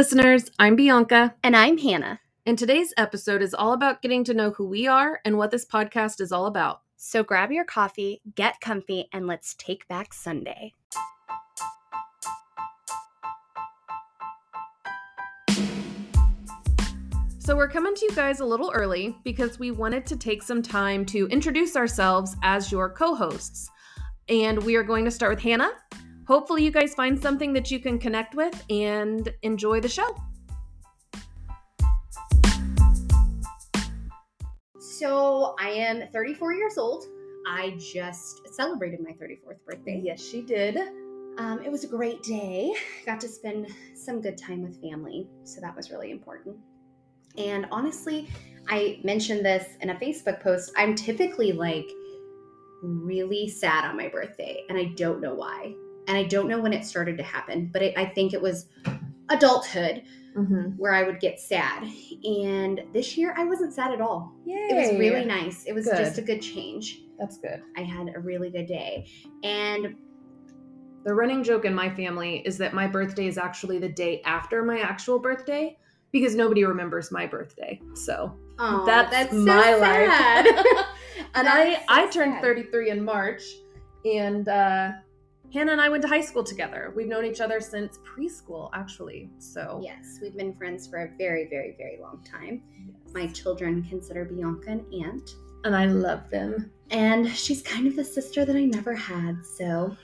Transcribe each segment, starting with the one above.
listeners. I'm Bianca. And I'm Hannah. And today's episode is all about getting to know who we are and what this podcast is all about. So grab your coffee, get comfy, and let's take back Sunday. So we're coming to you guys a little early because we wanted to take some time to introduce ourselves as your co-hosts. And we are going to start with Hannah. Hopefully you guys find something that you can connect with and enjoy the show. So I am 34 years old. I just celebrated my 34th birthday. Yes, she did. It was a great day. Got to spend some good time with family. So that was really important. And honestly, I mentioned this in a Facebook post. I'm typically like really sad on my birthday, and I don't know why. And I don't know when it started to happen, but I think it was adulthood where I would get sad. And this year I wasn't sad at all. Yay. It was really nice. It was just a good change. That's good. I had a really good day. And the running joke in my family is that my birthday is actually the day after my actual birthday, because nobody remembers my birthday. So that's my so sad. Life. And I turned 33 in March, and Hannah and I went to high school together. We've known each other since preschool, actually. So yes, we've been friends for a very, very, very long time. Yes. My children consider Bianca an aunt. And I love them. And she's kind of the sister that I never had. So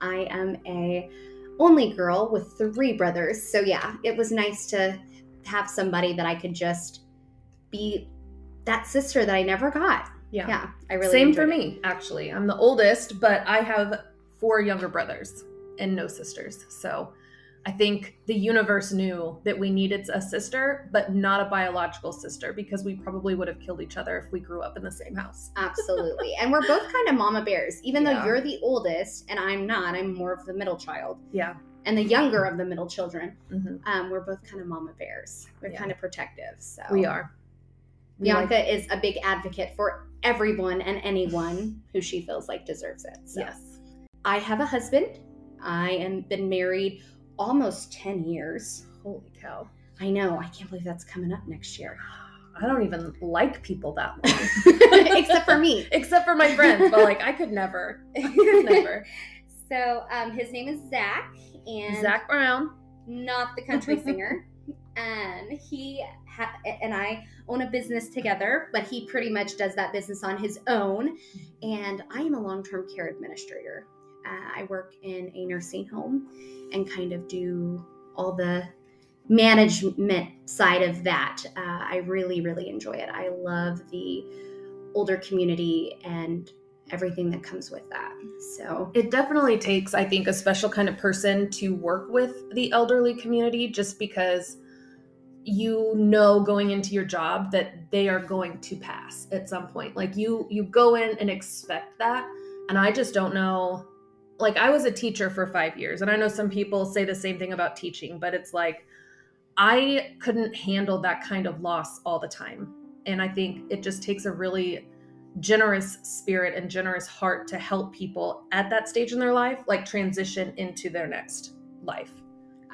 I am a only girl with three brothers. So yeah, it was nice to have somebody that I could just be that sister that I never got. Yeah. I really same for me, actually. I'm the oldest, but I have four younger brothers and no sisters. So I think the universe knew that we needed a sister, but not a biological sister, because we probably would have killed each other if we grew up in the same house. Absolutely. And we're both kind of mama bears, even though you're the oldest and I'm not. I'm more of the middle child. Yeah. And the younger of the middle children, we're both kind of mama bears. We're kind of protective. So we are. Bianca is a big advocate for everyone and anyone who she feels like deserves it. So. Yes. I have a husband. I have been married almost 10 years. Holy cow. I know. I can't believe that's coming up next year. I don't even like people that long. Except for me. Except for my friends. But like, I could never. So his name is Zach. And Zach Brown. Not the country singer. And I own a business together, but he pretty much does that business on his own. And I am a long-term care administrator. I work in a nursing home and kind of do all the management side of that. I really, really enjoy it. I love the older community and everything that comes with that. So it definitely takes, I think, a special kind of person to work with the elderly community, just because you know going into your job that they are going to pass at some point. Like you go in and expect that. And I just don't know. Like, I was a teacher for 5 years, and I know some people say the same thing about teaching, but it's like, I couldn't handle that kind of loss all the time. And I think it just takes a really generous spirit and generous heart to help people at that stage in their life, like transition into their next life.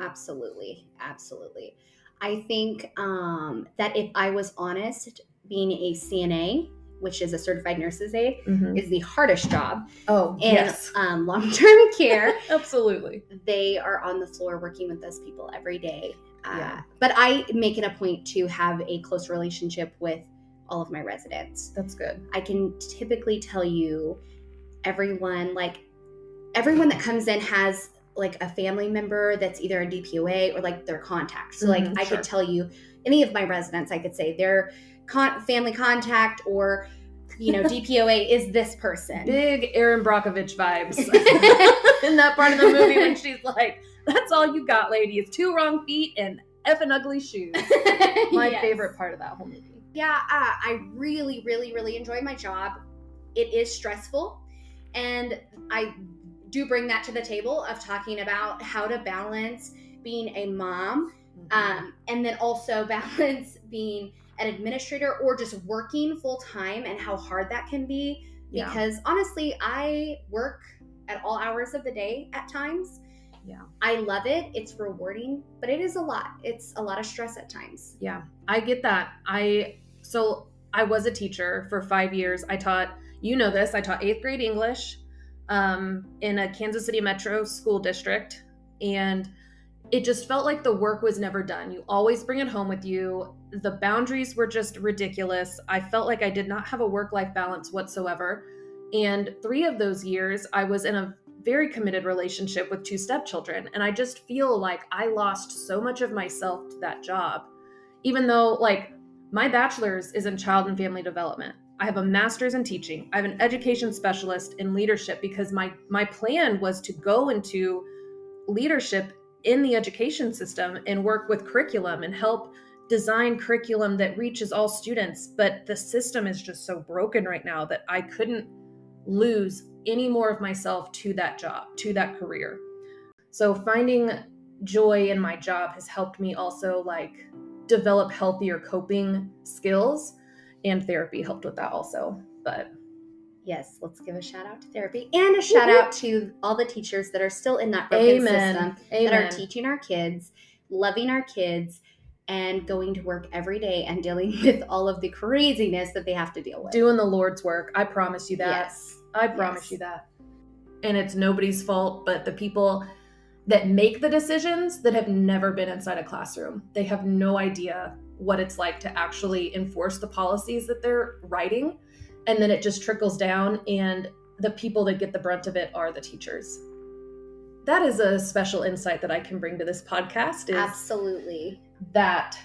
Absolutely. Absolutely. I think that if I was honest, being a CNA, which is a certified nurse's aide, is the hardest job in long-term care. Absolutely. They are on the floor working with those people every day. But I make it a point to have a close relationship with all of my residents. That's good. I can typically tell you everyone that comes in has like a family member that's either a DPOA or like their contact. So like I could tell you any of my residents, I could say they're family contact, or DPOA is this person. Big Erin Brockovich vibes in that part of the movie when she's like, "That's all you got, ladies. Two wrong feet and effing ugly shoes." My favorite part of that whole movie. Yeah, I really, really, really enjoy my job. It is stressful, and I do bring that to the table of talking about how to balance being a mom, and then also balance being an administrator or just working full time, and how hard that can be, because honestly, I work at all hours of the day at times, Yeah. I love it. It's rewarding, but it is a lot. It's a lot of stress at times. Yeah. I get that. So I was a teacher for 5 years. I taught, you know this, I taught 8th grade English in a Kansas City metro school district. And it just felt like the work was never done. You always bring it home with you. The boundaries were just ridiculous. I felt like I did not have a work-life balance whatsoever. And 3 of those years, I was in a very committed relationship with 2 stepchildren. And I just feel like I lost so much of myself to that job, even though like my bachelor's is in child and family development. I have a master's in teaching. I have an education specialist in leadership because my plan was to go into leadership in the education system and work with curriculum and help design curriculum that reaches all students. But the system is just so broken right now that I couldn't lose any more of myself to that job, to that career. So finding joy in my job has helped me also like develop healthier coping skills, and therapy helped with that also. But yes, let's give a shout out to therapy and a shout out to all the teachers that are still in that broken system that are teaching our kids, loving our kids, and going to work every day and dealing with all of the craziness that they have to deal with. Doing the Lord's work. I promise you that. Yes. I promise you that. And it's nobody's fault but the people that make the decisions that have never been inside a classroom. They have no idea what it's like to actually enforce the policies that they're writing. And then it just trickles down, and the people that get the brunt of it are the teachers. That is a special insight that I can bring to this podcast. Is absolutely. That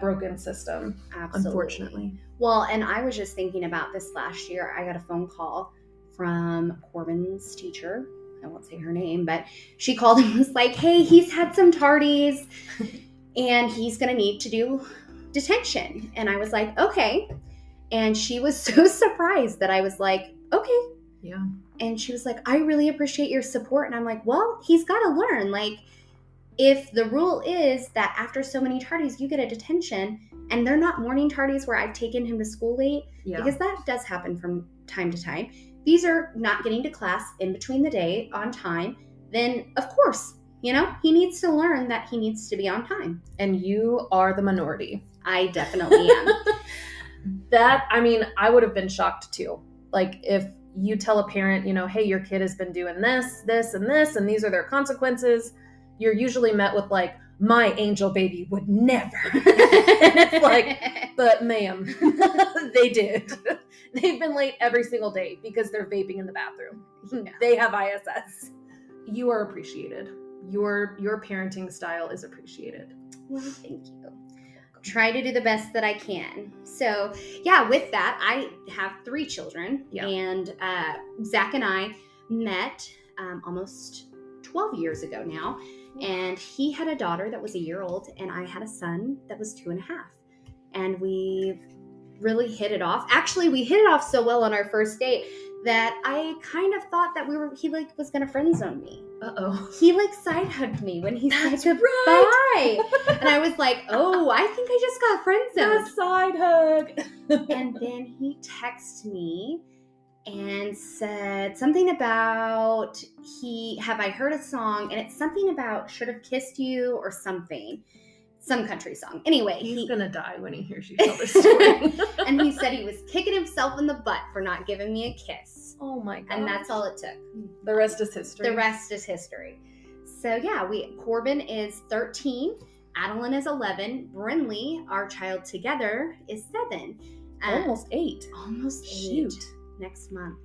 broken system, absolutely. Unfortunately. Well, and I was just thinking about this last year. I got a phone call from Corbin's teacher. I won't say her name, but she called and was like, hey, he's had some tardies and he's going to need to do detention. And I was like, okay. And she was so surprised that I was like, okay. Yeah. And she was like, I really appreciate your support. And I'm like, well, he's got to learn. Like, if the rule is that after so many tardies, you get a detention, and they're not morning tardies where I've taken him to school late, because that does happen from time to time. These are not getting to class in between the day on time. Then, of course, you know, he needs to learn that he needs to be on time. And you are the minority. I definitely am. I would have been shocked too. Like, if you tell a parent, you know, hey, your kid has been doing this, this, and this, and these are their consequences, you're usually met with like, my angel baby would never. And it's like, but ma'am, they did. They've been late every single day because they're vaping in the bathroom. Yeah. They have ISS. You are appreciated. Your parenting style is appreciated. Well, thank you. Try to do the best that I can. So yeah, with that, I have 3 children. Yeah. And Zach and I met almost 12 years ago now, and he had a daughter that was a year old, and I had a son that was 2.5, and we really hit it off. Actually, we hit it off so well on our first date that I kind of thought that he like was gonna friend zone me. He like side hugged me when he said goodbye, and I was like, oh, I think I just got friend zoned. A side hug. And then he texted me and said something about I heard a song, and it's something about should have kissed you or something, some country song. Anyway, he's gonna die when he hears you tell this story. And he said he was kicking himself in the butt for not giving me a kiss. Oh my god. And that's all it took. The rest is history. So yeah, Corbin is 13, Adeline is 11, Brinley, our child together, is 7. Almost 8. Shoot. Next month.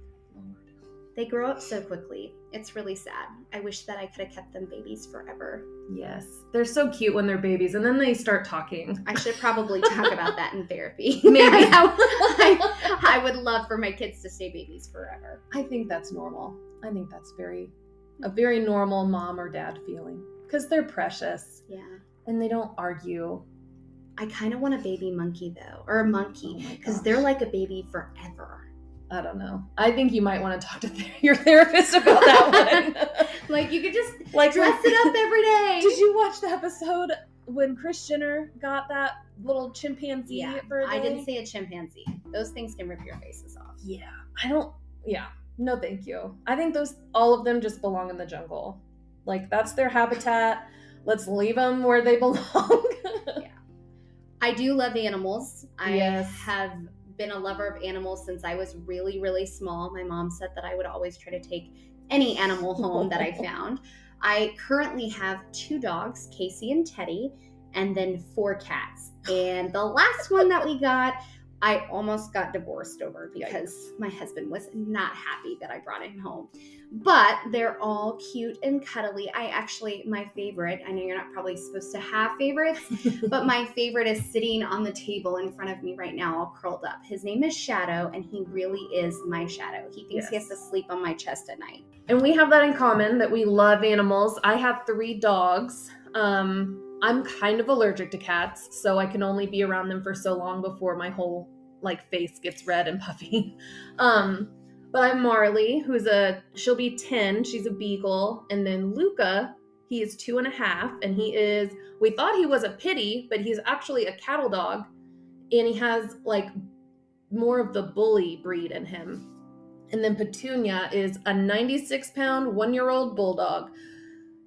They grow up so quickly. It's really sad. I wish that I could have kept them babies forever. Yes. They're so cute when they're babies, and then they start talking. I should probably talk about that in therapy. Maybe. I would love for my kids to stay babies forever. I think that's normal. I think that's a very normal mom or dad feeling, because they're precious. Yeah. And they don't argue. I kind of want a baby monkey though, or a monkey, because they're like a baby forever. I don't know. I think you might want to talk to your therapist about that one. Like, you could just dress it up every day. Did you watch the episode when Chris Jenner got that little chimpanzee? Yeah, for a day? I didn't say a chimpanzee. Those things can rip your faces off. Yeah. No, thank you. I think all of them just belong in the jungle. Like, that's their habitat. Let's leave them where they belong. Yeah. I do love animals. Yes. I have been a lover of animals since I was really, really small. My mom said that I would always try to take any animal home that I found. I currently have 2 dogs, Casey and Teddy, and then 4 cats. And the last one that we got, I almost got divorced over because my husband was not happy that I brought him home. But they're all cute and cuddly. I actually, my favorite, I know you're not probably supposed to have favorites, but my favorite is sitting on the table in front of me right now, all curled up. His name is Shadow, and he really is my shadow. He thinks he has to sleep on my chest at night. And we have that in common, that we love animals. I have 3 dogs. I'm kind of allergic to cats, so I can only be around them for so long before my whole, like, face gets red and puffy. But I'm Marley, who's she'll be 10. She's a beagle. And then Luca, he is 2.5. And he is, we thought he was a pitty, but he's actually a cattle dog. And he has, like, more of the bully breed in him. And then Petunia is a 96-pound, 1-year-old bulldog.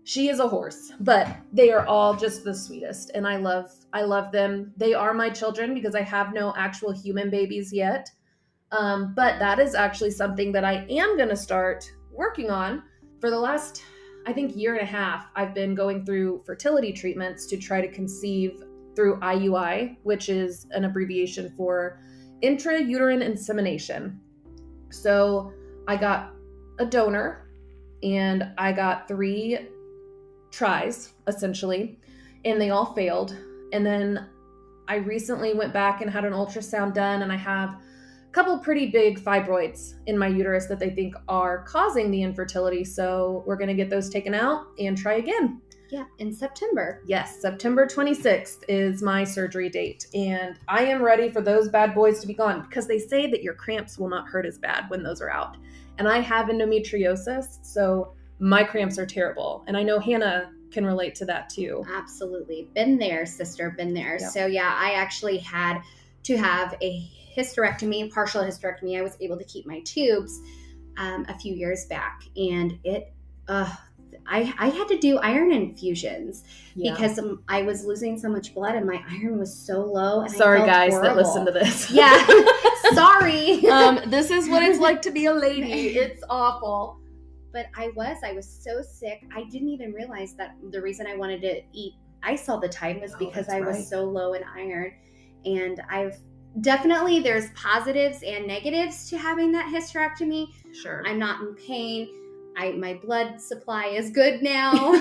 She is a horse, but they are all just the sweetest, and I love them. They are my children because I have no actual human babies yet, but that is actually something that I am going to start working on. For the last, I think, 1.5 years, I've been going through fertility treatments to try to conceive through IUI, which is an abbreviation for intrauterine insemination. So I got a donor, and I got 3 tries essentially, and they all failed. And then I recently went back and had an ultrasound done, and I have a couple pretty big fibroids in my uterus that they think are causing the infertility, so we're going to get those taken out and try again. Yeah, in September. Yes, September 26th is my surgery date, and I am ready for those bad boys to be gone, because they say that your cramps will not hurt as bad when those are out. And I have endometriosis, so my cramps are terrible. And I know Hannah can relate to that too. Absolutely. Been there, sister. Been there. Yep. So yeah, I actually had to have a hysterectomy, partial hysterectomy. I was able to keep my tubes a few years back. And it, I had to do iron infusions because I was losing so much blood and my iron was so low. And sorry, guys, horrible. That listen to this. Yeah. Sorry. This is what it's like to be a lady. It's awful. But I was so sick. I didn't even realize that the reason I wanted to eat ice all the time was because I was so low in iron. And I've definitely, there's positives and negatives to having that hysterectomy. Sure. I'm not in pain. My blood supply is good now.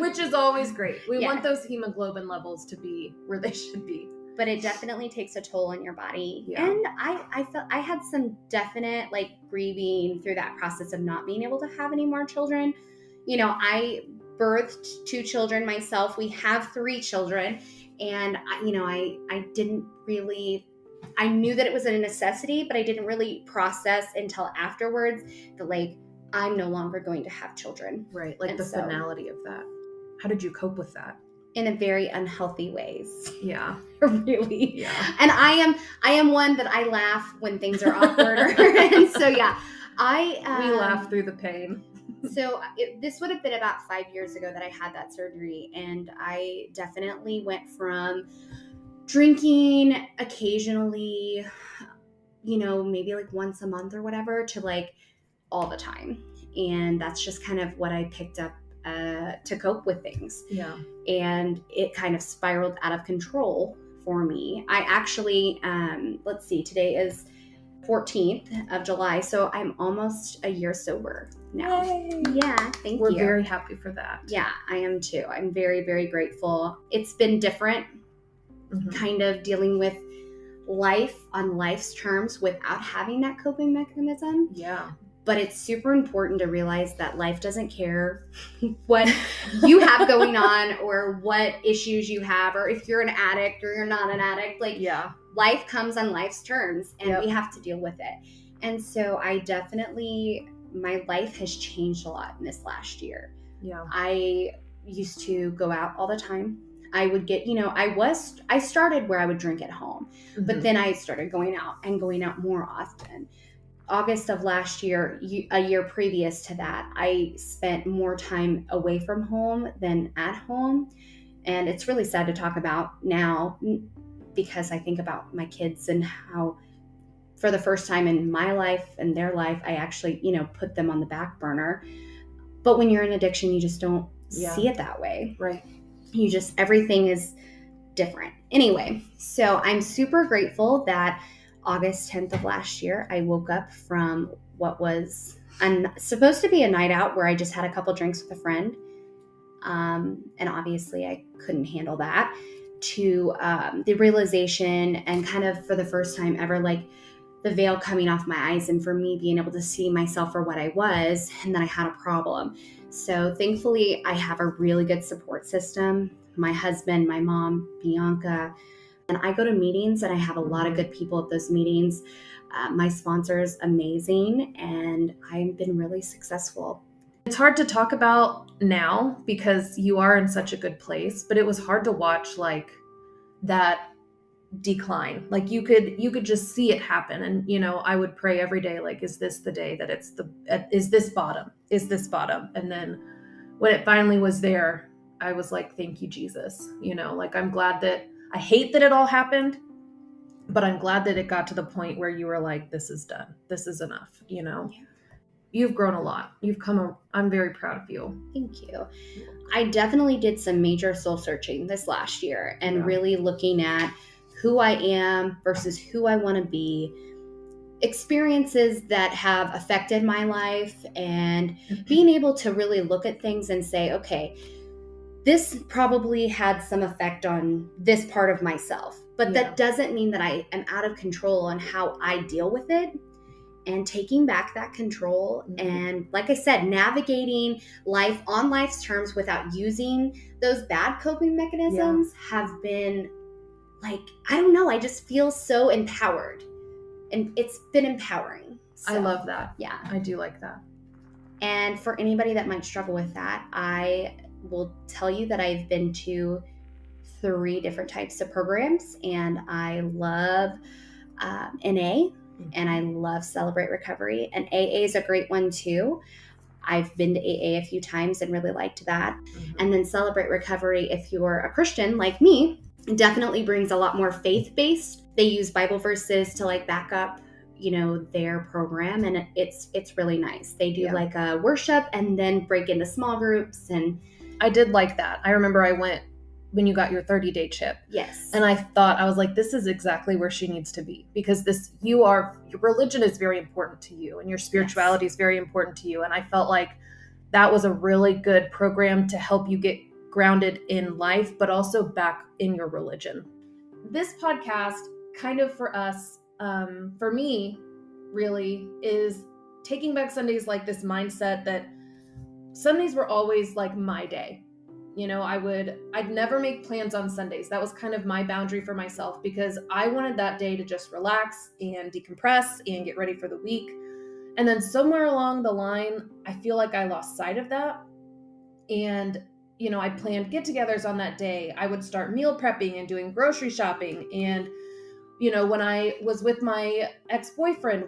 Which is always great. We want those hemoglobin levels to be where they should be. But it definitely takes a toll on your body. Yeah. And I felt I had some definite like grieving through that process of not being able to have any more children. You know, I birthed 2 children myself. We have 3 children. And, I didn't really, I knew that it was a necessity, but I didn't really process until afterwards that like, I'm no longer going to have children. Right. Like, and the finality of that. How did you cope with that? In a very unhealthy ways. Yeah. Really. Yeah. And I am one that I laugh when things are awkward. And so, yeah, we laugh through the pain. So this would have been about 5 years ago that I had that surgery. And I definitely went from drinking occasionally, maybe like once a month or whatever, to like all the time. And that's just kind of what I picked up to cope with things. Yeah. And it kind of spiraled out of control for me. I actually, let's see, today is 14th of July. So I'm almost a year sober now. Yay. Yeah. Thank you. We're very happy for that. Yeah, I am too. I'm very, very grateful. It's been different, kind of dealing with life on life's terms without having that coping mechanism. Yeah. But it's super important to realize that life doesn't care what you have going on or what issues you have, or if you're an addict or you're not an addict. Like, life comes on life's terms, and we have to deal with it. And so my life has changed a lot in this last year. Yeah. I used to go out all the time. I would get, I started where I would drink at home, but then I started going out and going out more often. August of last year, a year previous to that, I spent more time away from home than at home. And it's really sad to talk about now because I think about my kids and how for the first time in my life and their life, I actually, put them on the back burner. But when you're in addiction, you just don't see it that way. Right. You just, everything is different. Anyway, so I'm super grateful that August 10th of last year, I woke up from what was supposed to be a night out where I just had a couple drinks with a friend. And obviously I couldn't handle that, to the realization and kind of for the first time ever, like the veil coming off my eyes and for me being able to see myself for what I was and that I had a problem. So thankfully I have a really good support system. My husband, my mom, Bianca, and I go to meetings and I have a lot of good people at those meetings. My sponsor's amazing and I've been really successful. It's hard to talk about now because you are in such a good place, but it was hard to watch like that decline. Like you could just see it happen. And, I would pray every day, like, is this the day that is this bottom? Is this bottom? And then when it finally was there, I was like, thank you, Jesus. I'm glad that I hate that it all happened, but I'm glad that it got to the point where you were like, this is done. This is enough, Yeah. You've grown a lot. You've come I'm very proud of you. Thank you. I definitely did some major soul searching this last year and really looking at who I am versus who I want to be. Experiences that have affected my life and being able to really look at things and say, okay, this probably had some effect on this part of myself, but that doesn't mean that I am out of control on how I deal with it. And taking back that control and, like I said, navigating life on life's terms without using those bad coping mechanisms have been like, I don't know, I just feel so empowered. And it's been empowering. So, I love that. Yeah. I do like that. And for anybody that might struggle with that, I will tell you that I've been to 3 different types of programs and I love NA. And I love Celebrate Recovery. And AA is a great one too. I've been to AA a few times and really liked that. And then Celebrate Recovery, if you're a Christian like me, definitely brings a lot more faith-based. They use Bible verses to like back up, their program. And it's really nice. They do like a worship and then break into small groups. And I did like that. I remember I went when you got your 30-day chip. Yes. And I thought, I was like, this is exactly where she needs to be because your religion is very important to you and your spirituality is very important to you. And I felt like that was a really good program to help you get grounded in life, but also back in your religion. This podcast kind of for us, for me really, is Taking Back Sundays, like this mindset that Sundays were always like my day. I'd never make plans on Sundays. That was kind of my boundary for myself because I wanted that day to just relax and decompress and get ready for the week. And then somewhere along the line, I feel like I lost sight of that. And, I planned get-togethers on that day. I would start meal prepping and doing grocery shopping. And, when I was with my ex-boyfriend,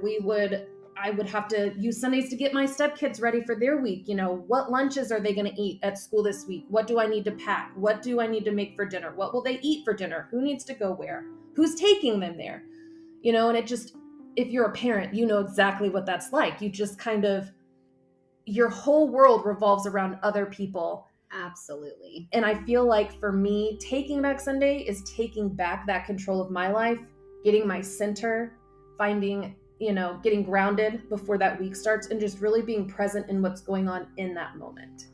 I would have to use Sundays to get my stepkids ready for their week. What lunches are they going to eat at school this week? What do I need to pack? What do I need to make for dinner? What will they eat for dinner? Who needs to go where? Who's taking them there? And it just, if you're a parent, you know exactly what that's like. You just kind of, your whole world revolves around other people. Absolutely. And I feel like for me, Taking Back Sunday is taking back that control of my life, getting my center, finding getting grounded before that week starts and just really being present in what's going on in that moment.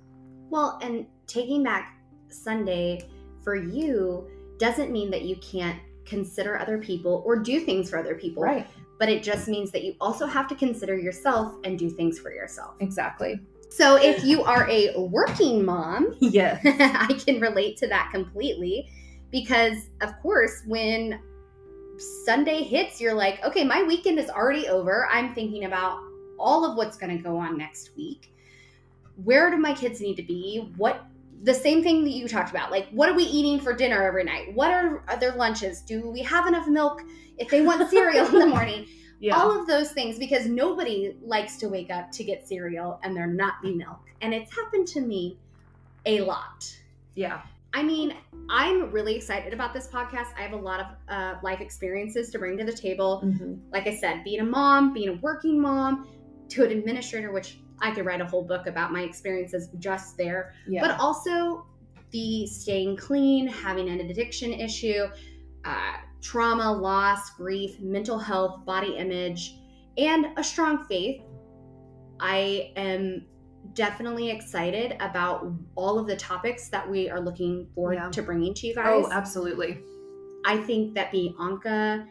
Well, and Taking Back Sunday for you doesn't mean that you can't consider other people or do things for other people. Right. But it just means that you also have to consider yourself and do things for yourself. Exactly. So if you are a working mom, yes, I can relate to that completely because, of course, when Sunday hits, you're like, okay, my weekend is already over. I'm thinking about all of what's going to go on next week. Where do my kids need to be? The same thing that you talked about, like, what are we eating for dinner every night? What are their lunches? Do we have enough milk if they want cereal in the morning? Yeah. All of those things, because nobody likes to wake up to get cereal and there not be milk. And it's happened to me a lot. Yeah. I mean, I'm really excited about this podcast. I have a lot of life experiences to bring to the table. Mm-hmm. Like I said, being a mom, being a working mom, to an administrator, which I could write a whole book about my experiences just there. Yeah. But also the staying clean, having an addiction issue, trauma, loss, grief, mental health, body image, and a strong faith. I am definitely excited about all of the topics that we are looking forward to bringing to you guys. Oh, absolutely. I think that Bianca,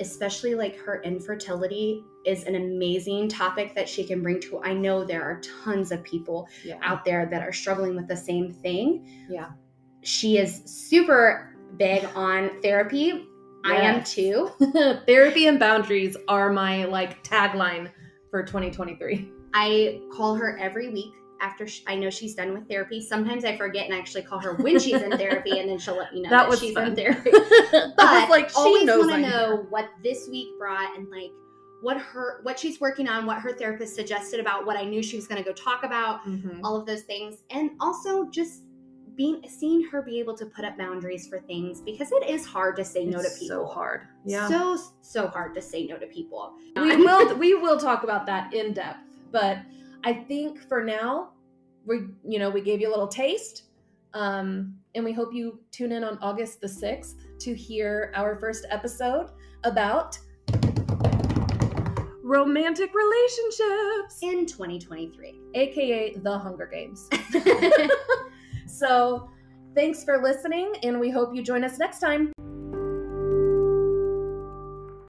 especially like her infertility, is an amazing topic that she can bring to. I know there are tons of people out there that are struggling with the same thing. Yeah. She is super big on therapy. Yes. I am too. Therapy and boundaries are my like tagline for 2023. I call her every week after I know she's done with therapy. Sometimes I forget and I actually call her when she's in therapy, and then she'll let me know that she's in therapy. But I like, always want to know what this week brought and like what she's working on, what her therapist suggested about what I knew she was going to go talk about, mm-hmm. all of those things. And also just seeing her be able to put up boundaries for things, because it is hard to say no to people. So hard. Yeah. So hard to say no to people. We will talk about that in depth. But I think for now, we gave you a little taste, and we hope you tune in on August the 6th to hear our first episode about romantic relationships in 2023, aka the Hunger Games. So thanks for listening, and we hope you join us next time.